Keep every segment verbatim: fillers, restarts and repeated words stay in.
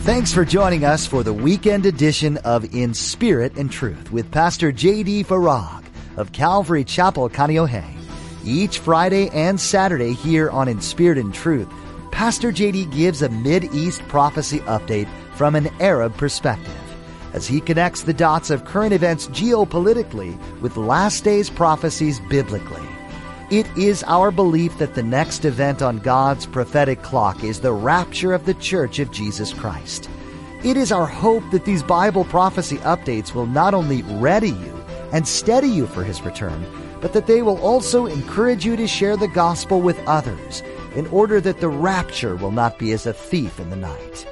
Thanks for joining us for the weekend edition of In Spirit and Truth with Pastor J D. Farag of Calvary Chapel, Kaneohe. Each Friday and Saturday here on In Spirit and Truth, Pastor J D gives a Mideast prophecy update from an Arab perspective as he connects the dots of current events geopolitically with last days prophecies biblically. It is our belief that the next event on God's prophetic clock is the rapture of the Church of Jesus Christ. It is our hope that these Bible prophecy updates will not only ready you and steady you for His return, but that they will also encourage you to share the gospel with others in order that the rapture will not be as a thief in the night.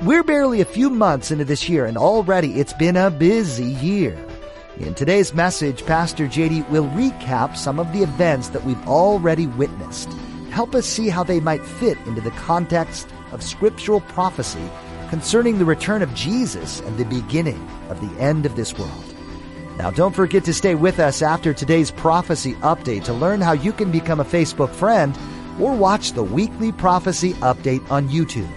We're barely a few months into this year, and already it's been a busy year. In today's message, Pastor J D will recap some of the events that we've already witnessed, help us see how they might fit into the context of scriptural prophecy concerning the return of Jesus and the beginning of the end of this world. Now, don't forget to stay with us after today's prophecy update to learn how you can become a Facebook friend or watch the weekly prophecy update on YouTube.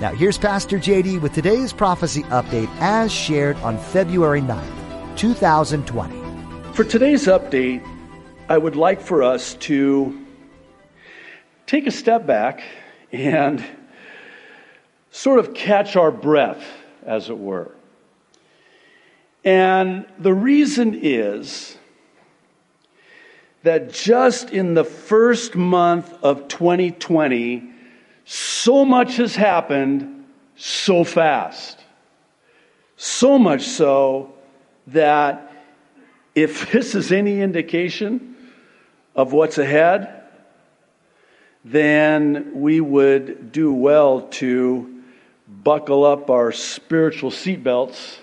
Now, here's Pastor J D with today's prophecy update as shared on February ninth, two thousand twenty. For today's update, I would like for us to take a step back and sort of catch our breath, as it were. And the reason is that just in the first month of twenty twenty, so much has happened so fast. So much so that if this is any indication of what's ahead, then we would do well to buckle up our spiritual seatbelts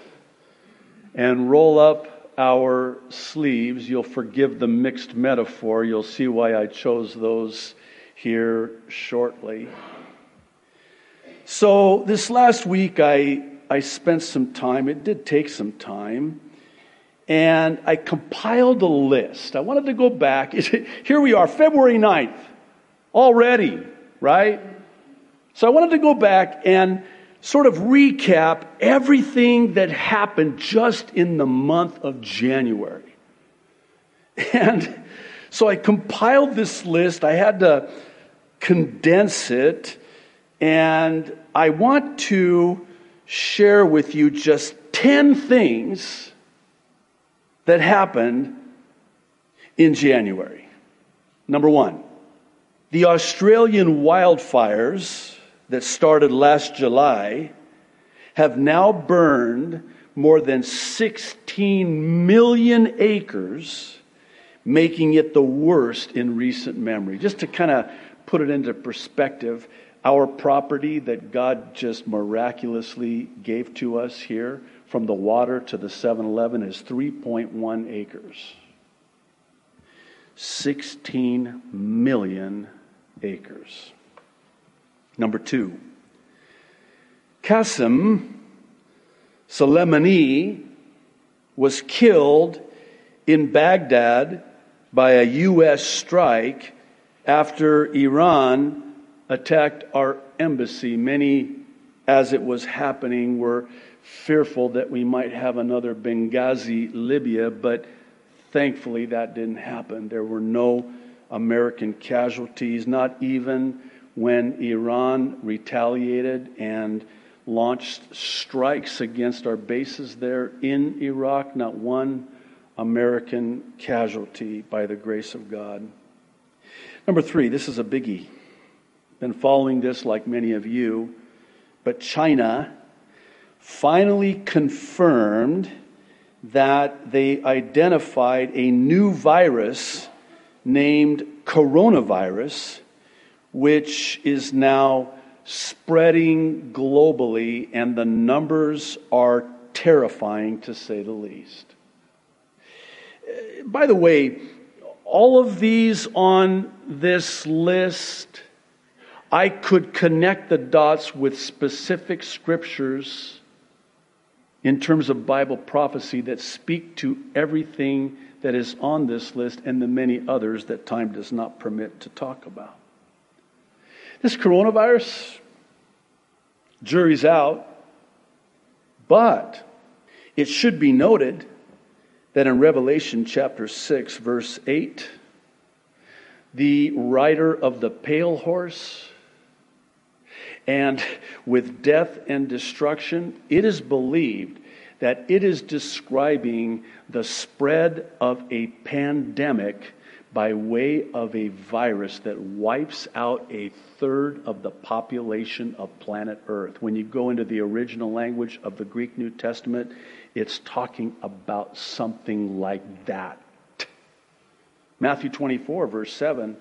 and roll up our sleeves. You'll forgive the mixed metaphor. You'll see why I chose those here shortly. So this last week, I, I spent some time. It did take some time. And I compiled a list. I wanted to go back. Here we are, February ninth, already, right? So I wanted to go back and sort of recap everything that happened just in the month of January. And so I compiled this list. I had to condense it. And I want to share with you just ten things that happened in January. Number one, the Australian wildfires that started last July have now burned more than sixteen million acres, making it the worst in recent memory. Just to kind of put it into perspective, our property that God just miraculously gave to us here, from the water to the seven eleven, is three point one acres. sixteen million acres. Number two, Qasem Soleimani was killed in Baghdad by a U S strike after Iran attacked our embassy. Many, as it was happening, were fearful that we might have another Benghazi, Libya, but thankfully that didn't happen. There were no American casualties, not even when Iran retaliated and launched strikes against our bases there in Iraq. Not one American casualty, by the grace of God. Number three, this is a biggie. Been following this like many of you, but China finally confirmed that they identified a new virus named coronavirus, which is now spreading globally, and the numbers are terrifying, to say the least. By the way, all of these on this list, I could connect the dots with specific scriptures in terms of Bible prophecy that speak to everything that is on this list and the many others that time does not permit to talk about. This coronavirus, jury's out. But it should be noted that in Revelation chapter six, verse eight, the rider of the pale horse, and with death and destruction, it is believed that it is describing the spread of a pandemic by way of a virus that wipes out a third of the population of planet Earth. When you go into the original language of the Greek New Testament, it's talking about something like that. Matthew twenty-four, verse seven,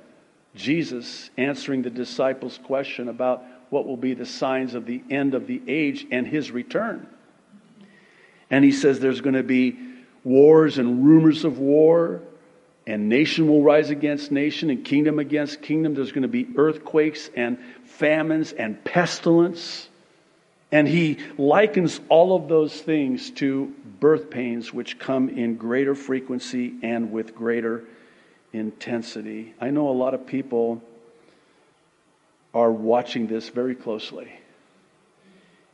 Jesus answering the disciples' question about what will be the signs of the end of the age and his return. And he says there's going to be wars and rumors of war, and nation will rise against nation and kingdom against kingdom. There's going to be earthquakes and famines and pestilence. And he likens all of those things to birth pains, which come in greater frequency and with greater intensity. I know a lot of people are watching this very closely,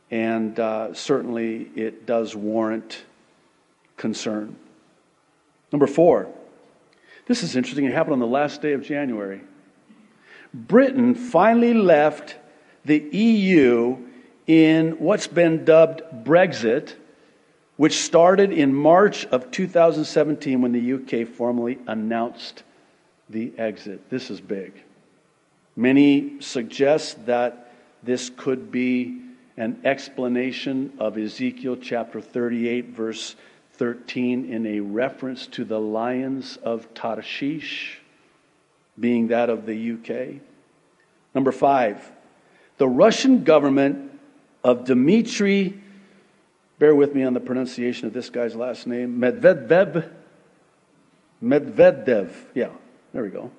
and uh, certainly it does warrant concern. Number four, this is interesting. It happened on the last day of January. Britain finally left the E U in what's been dubbed Brexit, which started in March of two thousand seventeen when the U K formally announced the exit. This is big. Many suggest that this could be an explanation of Ezekiel chapter thirty-eight, verse thirteen, in a reference to the lions of Tarshish being that of the U K. Number five, the Russian government of Dmitry, bear with me on the pronunciation of this guy's last name, Medvedev, Medvedev, yeah, there we go.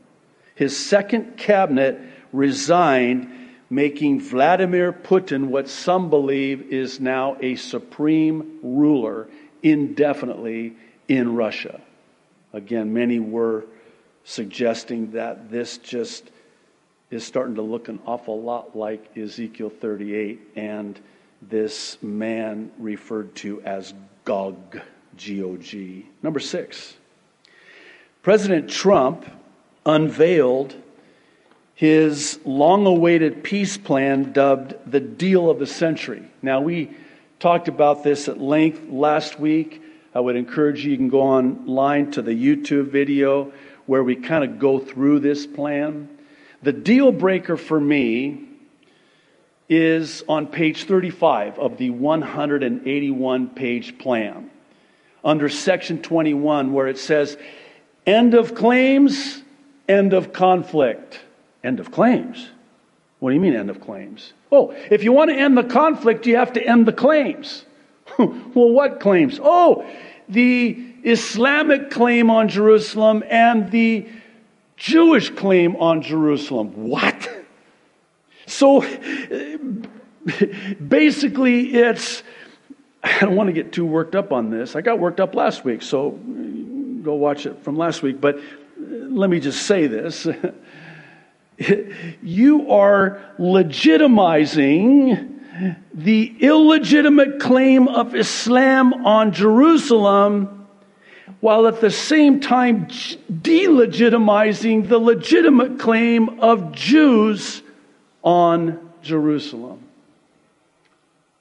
His second cabinet resigned, making Vladimir Putin what some believe is now a supreme ruler indefinitely in Russia. Again, many were suggesting that this just is starting to look an awful lot like Ezekiel thirty-eight and this man referred to as Gog, G O G. Number six, President Trump unveiled his long-awaited peace plan dubbed the Deal of the Century. Now, we talked about this at length last week. I would encourage you, you can go online to the YouTube video where we kind of go through this plan. The deal breaker for me is on page thirty-five of the one hundred eighty-one page plan under section twenty-one, where it says, end of claims, end of conflict. End of claims? What do you mean end of claims? Oh, if you want to end the conflict, you have to end the claims. Well, what claims? Oh, the Islamic claim on Jerusalem and the Jewish claim on Jerusalem. What? So basically it's, I don't want to get too worked up on this. I got worked up last week, so go watch it from last week. But let me just say this. You are legitimizing the illegitimate claim of Islam on Jerusalem while at the same time delegitimizing the legitimate claim of Jews on Jerusalem.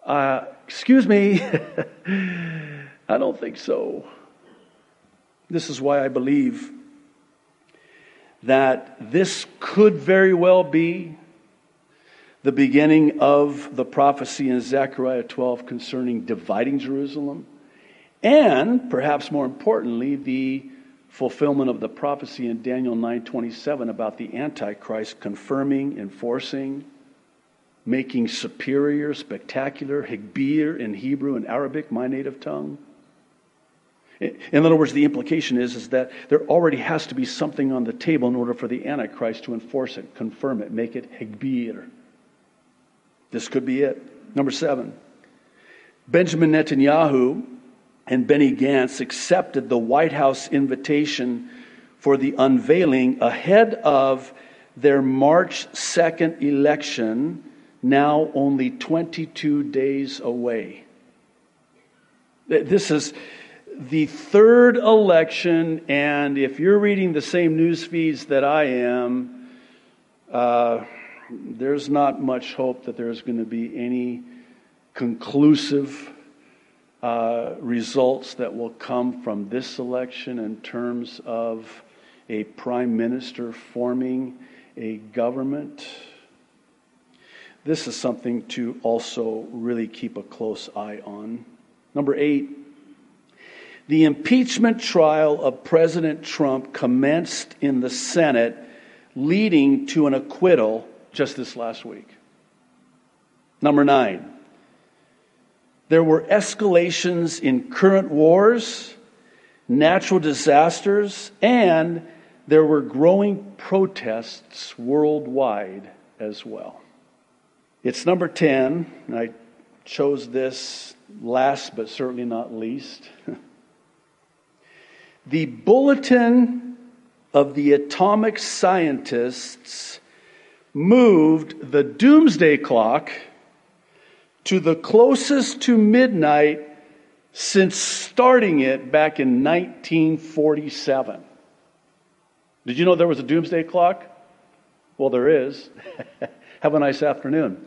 Uh, excuse me, I don't think so. This is why I believe that this could very well be the beginning of the prophecy in Zechariah twelve concerning dividing Jerusalem, and perhaps more importantly, the fulfillment of the prophecy in Daniel nine twenty-seven about the Antichrist confirming, enforcing, making superior, spectacular, higbir in Hebrew and Arabic, my native tongue. In other words, the implication is, is that there already has to be something on the table in order for the Antichrist to enforce it, confirm it, make it higbir. This could be it. Number seven, Benjamin Netanyahu and Benny Gantz accepted the White House invitation for the unveiling ahead of their March second election now only twenty-two days away. This is the third election, and if you're reading the same news feeds that I am, uh, there's not much hope that there's going to be any conclusive uh, results that will come from this election in terms of a prime minister forming a government. This is something to also really keep a close eye on. Number eight, the impeachment trial of President Trump commenced in the Senate, leading to an acquittal just this last week. Number nine, there were escalations in current wars, natural disasters, and there were growing protests worldwide as well. It's number ten, and I chose this last but certainly not least. The Bulletin of the Atomic Scientists moved the doomsday clock to the closest to midnight since starting it back in nineteen forty-seven. Did you know there was a doomsday clock? Well, there is. Have a nice afternoon.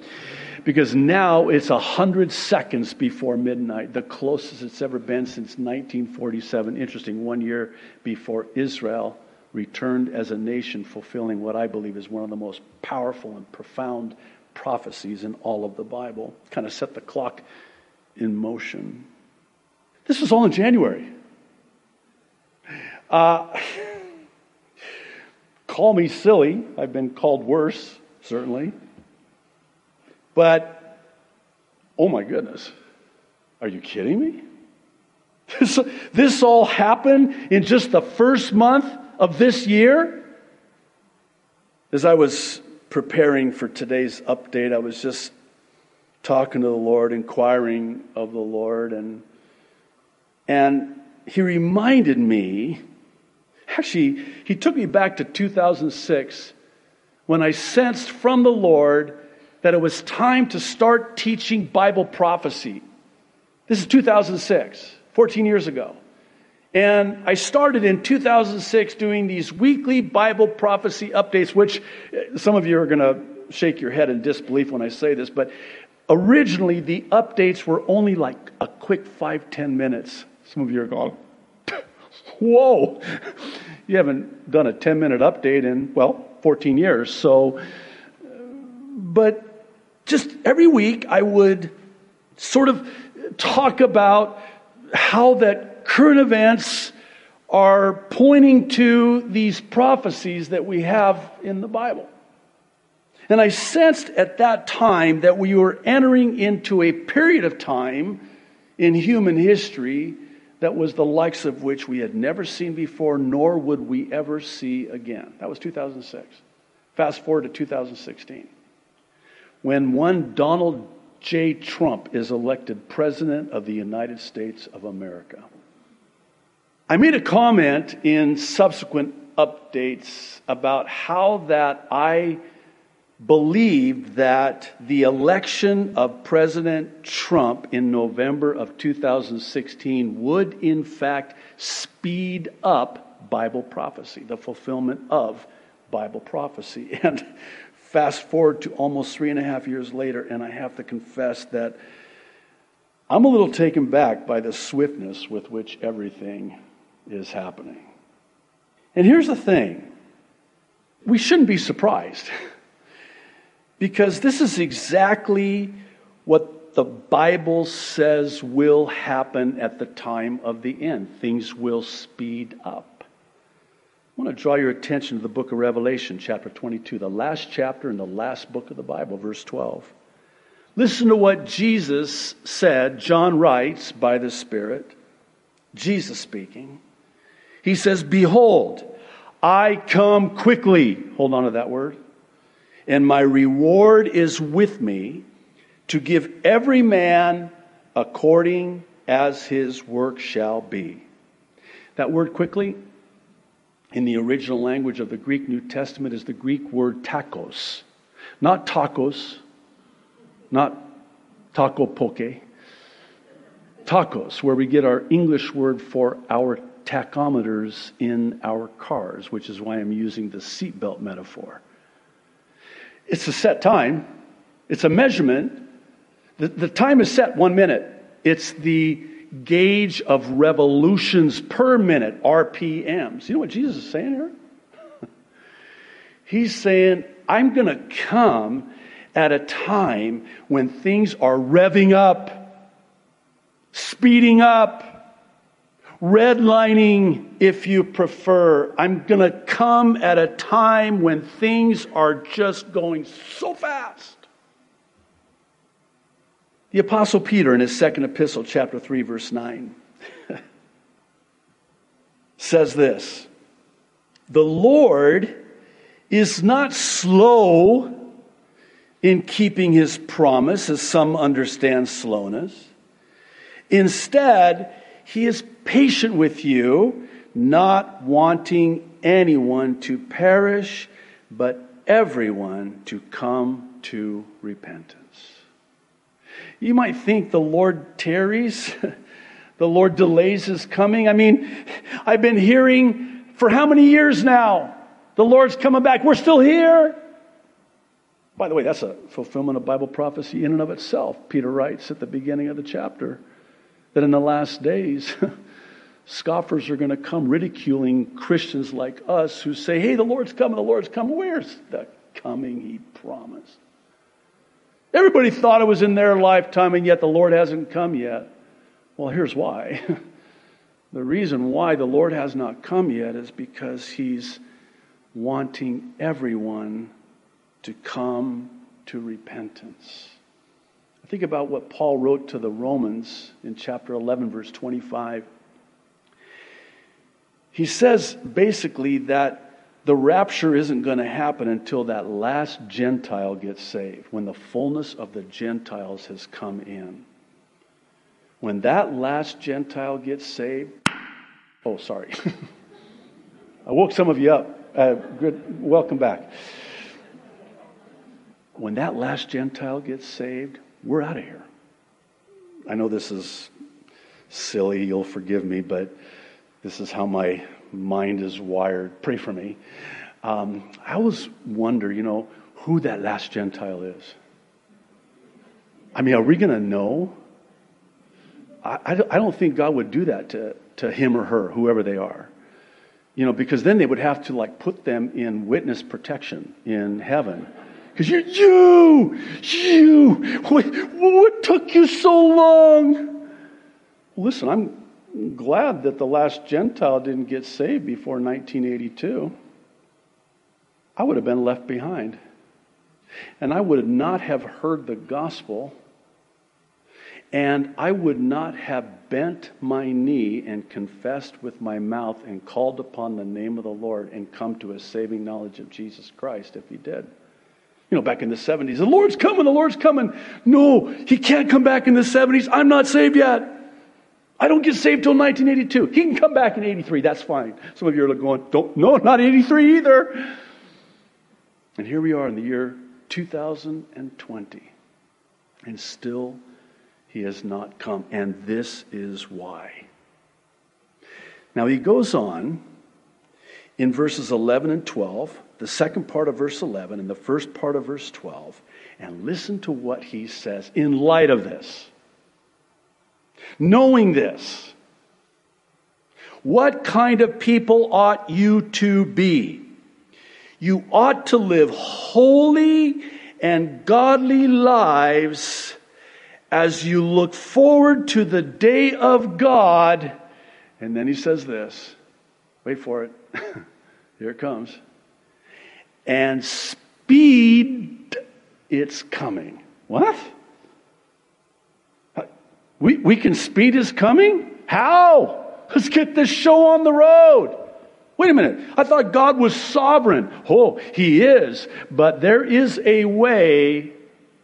Because now it's one hundred seconds before midnight, the closest it's ever been since nineteen forty-seven. Interesting, one year before Israel returned as a nation, fulfilling what I believe is one of the most powerful and profound prophecies in all of the Bible. Kind of set the clock in motion. This was all in January. Uh, call me silly. I've been called worse, certainly. But, oh my goodness, are you kidding me? This, this all happened in just the first month of this year? As I was preparing for today's update, I was just talking to the Lord, inquiring of the Lord, and, and He reminded me, actually, He took me back to two thousand six when I sensed from the Lord that it was time to start teaching Bible prophecy. This is two thousand six, fourteen years ago. And I started in two thousand six doing these weekly Bible prophecy updates, which some of you are going to shake your head in disbelief when I say this, but originally the updates were only like a quick five, ten minutes. Some of you are going, whoa, you haven't done a ten-minute update in, well, fourteen years, so... But just every week I would sort of talk about how that current events are pointing to these prophecies that we have in the Bible. And I sensed at that time that we were entering into a period of time in human history that was the likes of which we had never seen before, nor would we ever see again. That was two thousand six. Fast forward to two thousand sixteen. When one Donald J. Trump is elected President of the United States of America. I made a comment in subsequent updates about how that I believed that the election of President Trump in November of two thousand sixteen would in fact speed up Bible prophecy, the fulfillment of Bible prophecy. And fast forward to almost three and a half years later, and I have to confess that I'm a little taken back by the swiftness with which everything is happening. And here's the thing. We shouldn't be surprised because this is exactly what the Bible says will happen at the time of the end. Things will speed up. I want to draw your attention to the book of Revelation, chapter twenty-two, the last chapter in the last book of the Bible, verse twelve. Listen to what Jesus said. John writes by the Spirit, Jesus speaking. He says, "Behold, I come quickly." Hold on to that word. "And my reward is with me to give every man according as his work shall be." That word quickly, in the original language of the Greek New Testament, is the Greek word "takos," not tacos, not taco poke. Tacos, where we get our English word for our tachometers in our cars, which is why I'm using the seatbelt metaphor. It's a set time. It's a measurement. The, the time is set one minute. It's the gauge of revolutions per minute, R P Ms. You know what Jesus is saying here? He's saying, I'm going to come at a time when things are revving up, speeding up, redlining, if you prefer. I'm going to come at a time when things are just going so fast. The Apostle Peter in his second epistle, chapter three, verse nine, says this: the Lord is not slow in keeping his promise, as some understand slowness. Instead, he is patient with you, not wanting anyone to perish, but everyone to come to repentance. You might think the Lord tarries, the Lord delays his coming. I mean, I've been hearing for how many years now? The Lord's coming back. We're still here. By the way, that's a fulfillment of Bible prophecy in and of itself. Peter writes at the beginning of the chapter that in the last days, scoffers are going to come ridiculing Christians like us who say, hey, the Lord's coming, the Lord's coming. Where's the coming he promised? Everybody thought it was in their lifetime, and yet the Lord hasn't come yet. Well, here's why. The reason why the Lord has not come yet is because he's wanting everyone to come to repentance. Think about what Paul wrote to the Romans in chapter eleven, verse twenty-five. He says basically that the rapture isn't going to happen until that last Gentile gets saved, when the fullness of the Gentiles has come in. When that last Gentile gets saved, oh, sorry. I woke some of you up. Uh, good, welcome back. When that last Gentile gets saved, we're out of here. I know this is silly, you'll forgive me, but this is how my mind is wired. Pray for me. Um, I always wonder, you know, who that last Gentile is. I mean, are we going to know? I, I, I don't think God would do that to, to him or her, whoever they are. You know, because then they would have to, like, put them in witness protection in heaven. Because you're you, you, what, what took you so long? Listen, I'm glad that the last Gentile didn't get saved before nineteen eighty-two. I would have been left behind. And I would not have heard the gospel. And I would not have bent my knee and confessed with my mouth and called upon the name of the Lord and come to a saving knowledge of Jesus Christ if he did. You know, back in the seventies, the Lord's coming, the Lord's coming. No, he can't come back in the seventies. I'm not saved yet. I don't get saved till nineteen eighty-two. He can come back in eighty-three. That's fine. Some of you are going, don't, no, not eighty-three either. And here we are in the year two thousand twenty. And still, he has not come. And this is why. Now, he goes on in verses eleven and twelve. The second part of verse eleven and the first part of verse twelve, and listen to what he says in light of this. Knowing this, what kind of people ought you to be? You ought to live holy and godly lives as you look forward to the day of God. And then he says this. Wait for it. Here it comes. And speed its coming. What? We we can speed his coming? How? Let's get this show on the road. Wait a minute. I thought God was sovereign. Oh, he is. But there is a way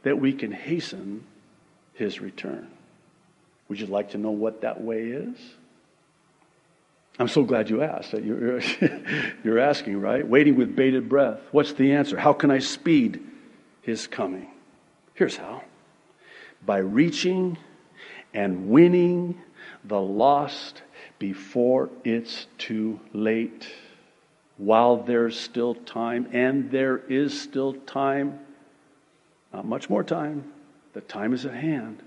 that we can hasten his return. Would you like to know what that way is? I'm so glad you asked. You're, you're asking, right? Waiting with bated breath. What's the answer? How can I speed his coming? Here's how. by reaching and winning the lost before it's too late. While there's still time, and there is still time, not much more time, the time is at hand.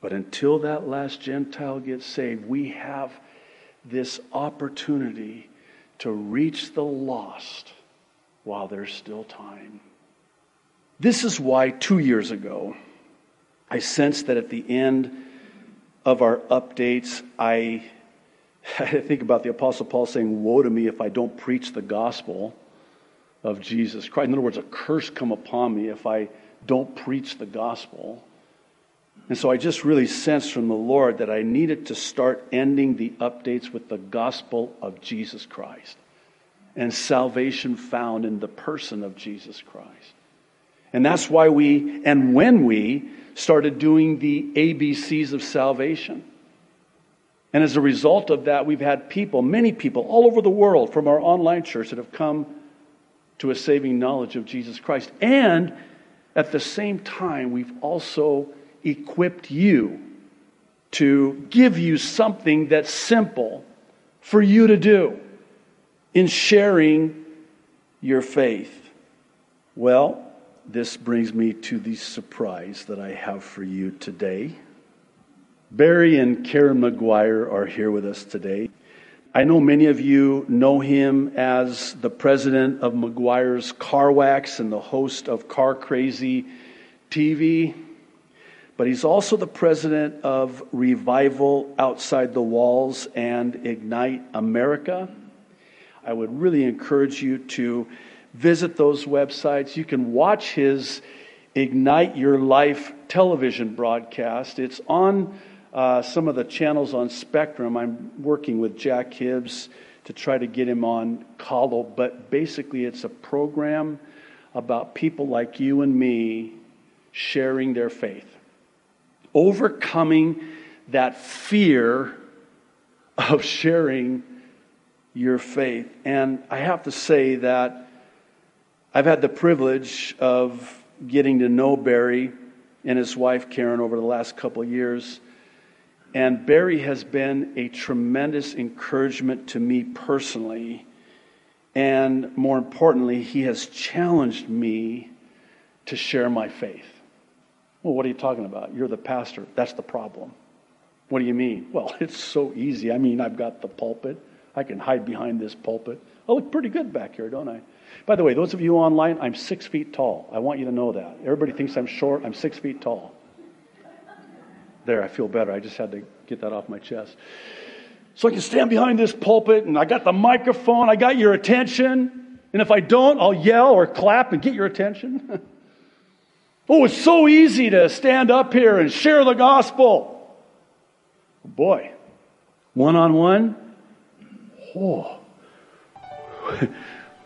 But until that last Gentile gets saved, we have this opportunity to reach the lost while there's still time. This is why two years ago, I sensed that at the end of our updates, I, I think about the Apostle Paul saying, "Woe to me if I don't preach the gospel of Jesus Christ." In other words, a curse come upon me if I don't preach the gospel. And so I just really sensed from the Lord that I needed to start ending the updates with the gospel of Jesus Christ and salvation found in the person of Jesus Christ. And that's why we, and when we, started doing the A B Cs of salvation. And as a result of that, we've had people, many people all over the world from our online church that have come to a saving knowledge of Jesus Christ. And at the same time, we've also equipped you to give you something that's simple for you to do in sharing your faith. Well, this brings me to the surprise that I have for you today. Barry and Karen McGuire are here with us today. I know many of you know him as the president of McGuire's Car Wax and the host of Car Crazy T V. But he's also the president of Revival Outside the Walls and Ignite America. I would really encourage you to visit those websites. You can watch his Ignite Your Life television broadcast. It's on uh, some of the channels on Spectrum. I'm working with Jack Hibbs to try to get him on Colo, but basically it's a program about people like you and me sharing their faith, overcoming that fear of sharing your faith. And I have to say that I've had the privilege of getting to know Barry and his wife Karen over the last couple of years. And Barry has been a tremendous encouragement to me personally. And more importantly, he has challenged me to share my faith. Well, what are you talking about? You're the pastor. That's the problem. What do you mean? Well, it's so easy. I mean, I've got the pulpit. I can hide behind this pulpit. I look pretty good back here, don't I? By the way, those of you online, I'm six feet tall. I want you to know that. Everybody thinks I'm short. I'm six feet tall. There, I feel better. I just had to get that off my chest. So I can stand behind this pulpit, and I got the microphone. I got your attention. And if I don't, I'll yell or clap and get your attention. Oh, it's so easy to stand up here and share the gospel. Boy, one-on-one. Oh,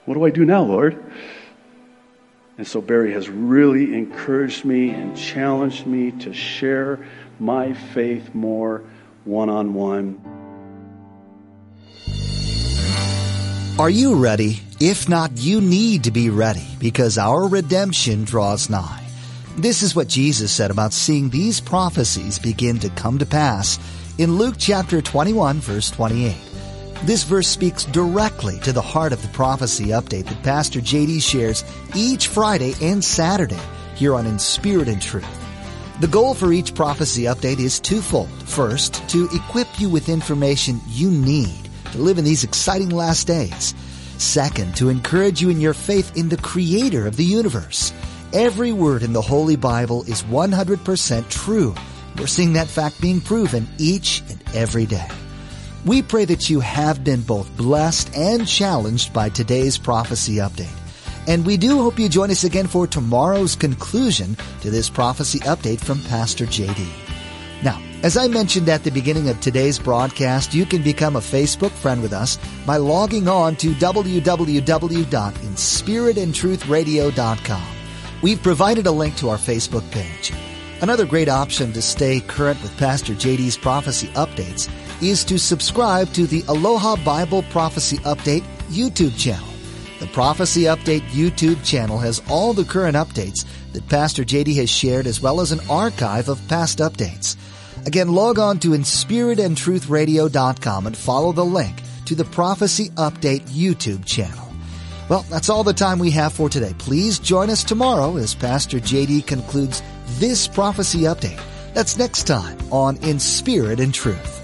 what do I do now, Lord? And so Barry has really encouraged me and challenged me to share my faith more one-on-one. Are you ready? If not, you need to be ready, because our redemption draws nigh. This is what Jesus said about seeing these prophecies begin to come to pass in Luke chapter twenty-one, verse twenty-eight. This verse speaks directly to the heart of the prophecy update that Pastor J D shares each Friday and Saturday here on In Spirit and Truth. The goal for each prophecy update is twofold. First, to equip you with information you need to live in these exciting last days. Second, to encourage you in your faith in the Creator of the universe. Every word in the Holy Bible is one hundred percent true. We're seeing that fact being proven each and every day. We pray that you have been both blessed and challenged by today's prophecy update. And we do hope you join us again for tomorrow's conclusion to this prophecy update from Pastor J D. Now, as I mentioned at the beginning of today's broadcast, you can become a Facebook friend with us by logging on to w w w dot in spirit and truth radio dot com. We've provided a link to our Facebook page. Another great option to stay current with Pastor J D's prophecy updates is to subscribe to the Aloha Bible Prophecy Update YouTube channel. The Prophecy Update YouTube channel has all the current updates that Pastor J D has shared, as well as an archive of past updates. Again, log on to In Spirit and Truth Radio dot com and follow the link to the Prophecy Update YouTube channel. Well, that's all the time we have for today. Please join us tomorrow as Pastor J D concludes this Prophecy Update. That's next time on In Spirit and Truth.